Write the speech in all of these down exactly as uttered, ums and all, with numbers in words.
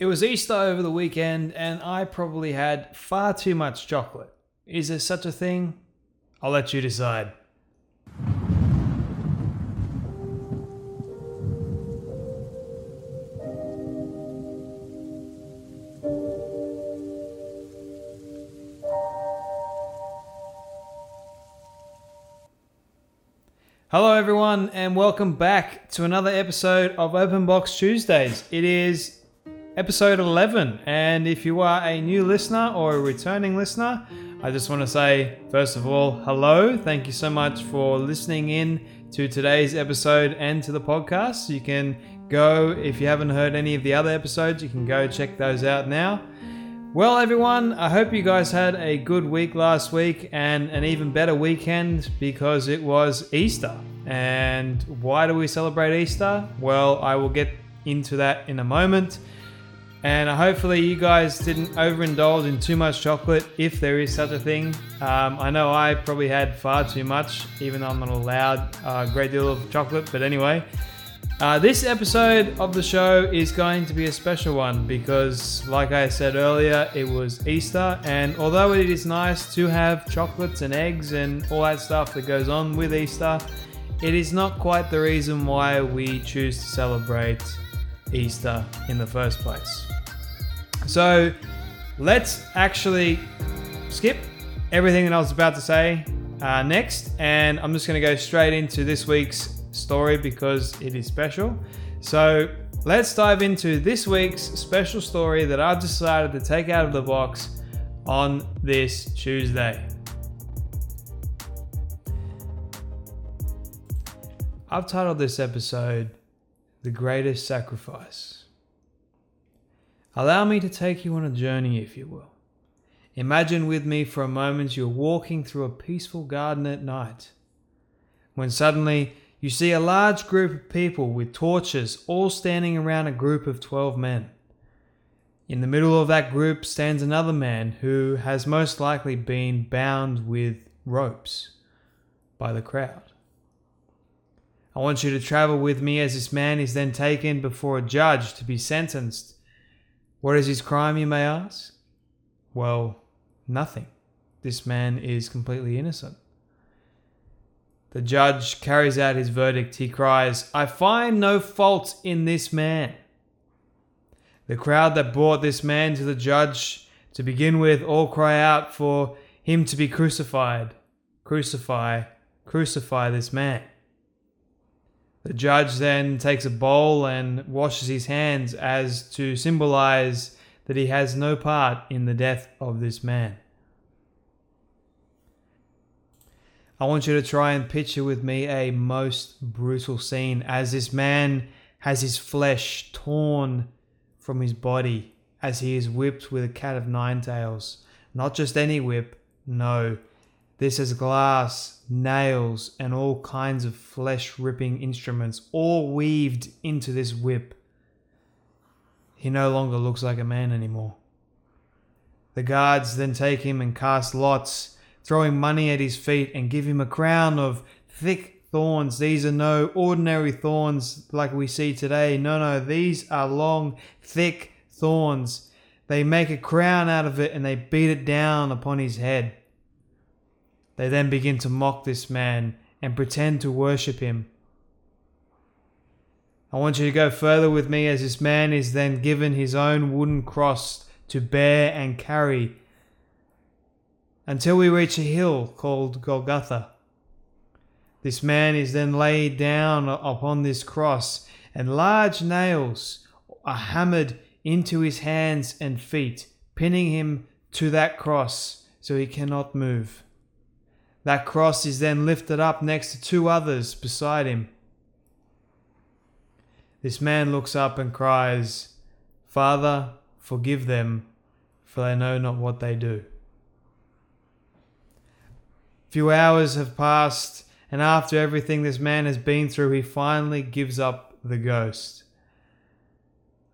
It was Easter over the weekend and I probably had far too much chocolate. Is there such a thing? I'll let you decide. Hello everyone and welcome back to another episode of Open Box Tuesdays. It is episode eleven, and if you are a new listener or a returning listener, I just want to say first of all, hello. Thank you so much for listening in to today's episode and to the podcast. You can go, if you haven't heard any of the other episodes, you can go check those out now. Well everyone, I hope you guys had a good week last week and an even better weekend because it was Easter. And why do we celebrate Easter? Well, I will get into that in a moment. And hopefully you guys didn't overindulge in too much chocolate, if there is such a thing. Um, I know I probably had far too much, even though I'm not allowed a great deal of chocolate, but anyway. Uh, this episode of the show is going to be a special one because, like I said earlier, it was Easter, and although it is nice to have chocolates and eggs and all that stuff that goes on with Easter, it is not quite the reason why we choose to celebrate Easter in the first place. So let's actually skip everything that I was about to say uh, next, and I'm just going to go straight into this week's story because it is special. So let's dive into this week's special story that I've decided to take out of the box on this Tuesday. I've titled this episode The Greatest Sacrifice. Allow me to take you on a journey, if you will. Imagine with me for a moment you're walking through a peaceful garden at night when suddenly you see a large group of people with torches all standing around a group of twelve men. In the middle of that group stands another man who has most likely been bound with ropes by the crowd. I want you to travel with me as this man is then taken before a judge to be sentenced. What is his crime, you may ask? Well, nothing. This man is completely innocent. The judge carries out his verdict. He cries, "I find no fault in this man." The crowd that brought this man to the judge to begin with all cry out for him to be crucified. Crucify, crucify this man. The judge then takes a bowl and washes his hands as to symbolize that he has no part in the death of this man. I want you to try and picture with me a most brutal scene as this man has his flesh torn from his body as he is whipped with a cat of nine tails. Not just any whip, no. This has glass, nails, and all kinds of flesh-ripping instruments all weaved into this whip. He no longer looks like a man anymore. The guards then take him and cast lots, throwing money at his feet and give him a crown of thick thorns. These are no ordinary thorns like we see today. No, no, these are long, thick thorns. They make a crown out of it and they beat it down upon his head. They then begin to mock this man and pretend to worship him. I want you to go further with me as this man is then given his own wooden cross to bear and carry until we reach a hill called Golgotha. This man is then laid down upon this cross, and large nails are hammered into his hands and feet, pinning him to that cross so he cannot move. That cross is then lifted up next to two others beside him. This man looks up and cries, "Father, forgive them, for they know not what they do." Few hours have passed, and after everything this man has been through, he finally gives up the ghost.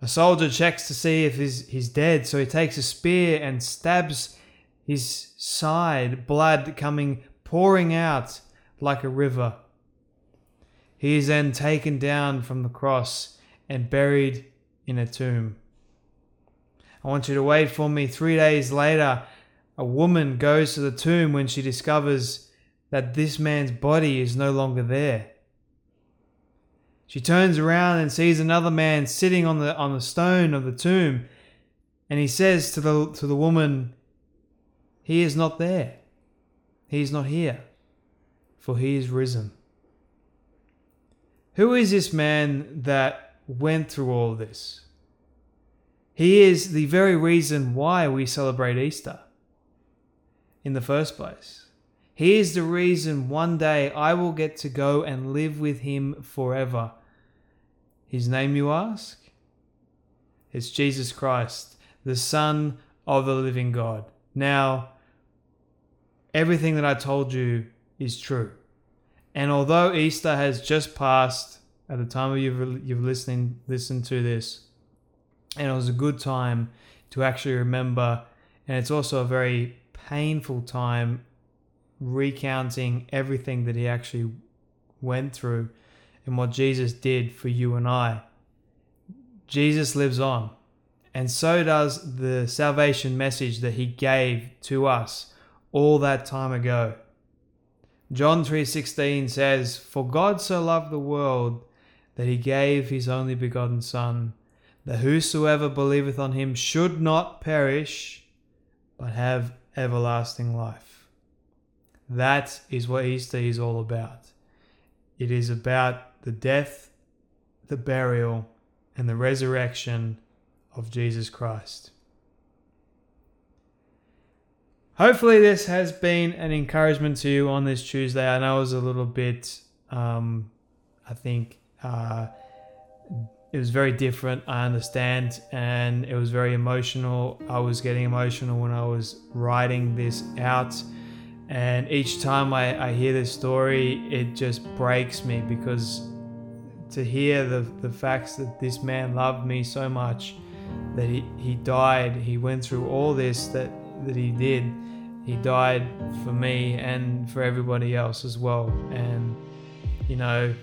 A soldier checks to see if he's, he's dead, so he takes a spear and stabs his side, blood coming pouring out like a river. He is then taken down from the cross and buried in a tomb. I want you to wait for me. Three days later, a woman goes to the tomb when she discovers that this man's body is no longer there. She turns around and sees another man sitting on the on the stone of the tomb, and he says to the to the woman, "He is not there. He is not here, for he is risen." Who is this man that went through all this? He is the very reason why we celebrate Easter in the first place. He is the reason one day I will get to go and live with him forever. His name, you ask? It's Jesus Christ, the Son of the living God. Now, everything that I told you is true. And although Easter has just passed at the time of you you've listening listened to this, and it was a good time to actually remember, and it's also a very painful time recounting everything that he actually went through and what Jesus did for you and I. Jesus lives on, and so does the salvation message that he gave to us all that time ago. John three sixteen says, "For God so loved the world that he gave his only begotten Son, that whosoever believeth on him should not perish, but have everlasting life." That is what Easter is all about. It is about the death, the burial, and the resurrection of Jesus Christ. Hopefully this has been an encouragement to you on this Tuesday. I know it was a little bit, um, I think, uh, it was very different, I understand, and it was very emotional. I was getting emotional when I was writing this out, and each time I, I hear this story, it just breaks me, because to hear the, the facts that this man loved me so much, that he, he died, he went through all this that, that he did, he died for me and for everybody else as well. And you know,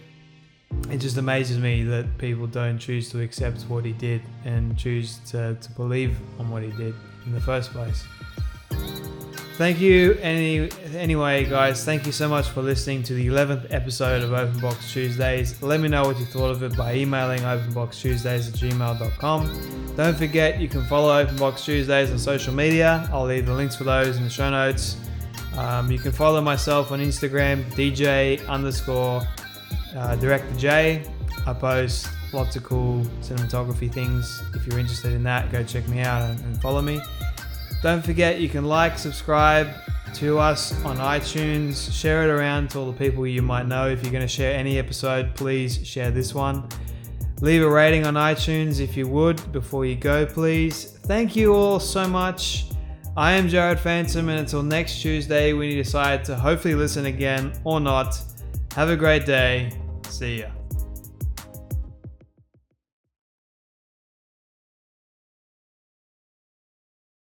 it just amazes me that people don't choose to accept what he did and choose to, to believe on what he did in the first place. Thank you any anyway guys, thank you so much for listening to the eleventh episode of Open Box Tuesdays. Let me know what you thought of it by emailing openboxtuesdays at gmail dot com. Don't forget, you can follow Open Box Tuesdays on social media. I'll leave the links for those in the show notes. Um, you can follow myself on Instagram, DJ underscore uh, Director J. I post lots of cool cinematography things. If you're interested in that, go check me out and, and follow me. Don't forget, you can like, subscribe to us on iTunes, share it around to all the people you might know. If you're going to share any episode, please share this one. Leave a rating on iTunes if you would before you go, please. Thank you all so much. I am Jarred Fantom, and until next Tuesday when you decide to hopefully listen again or not, have a great day. See ya.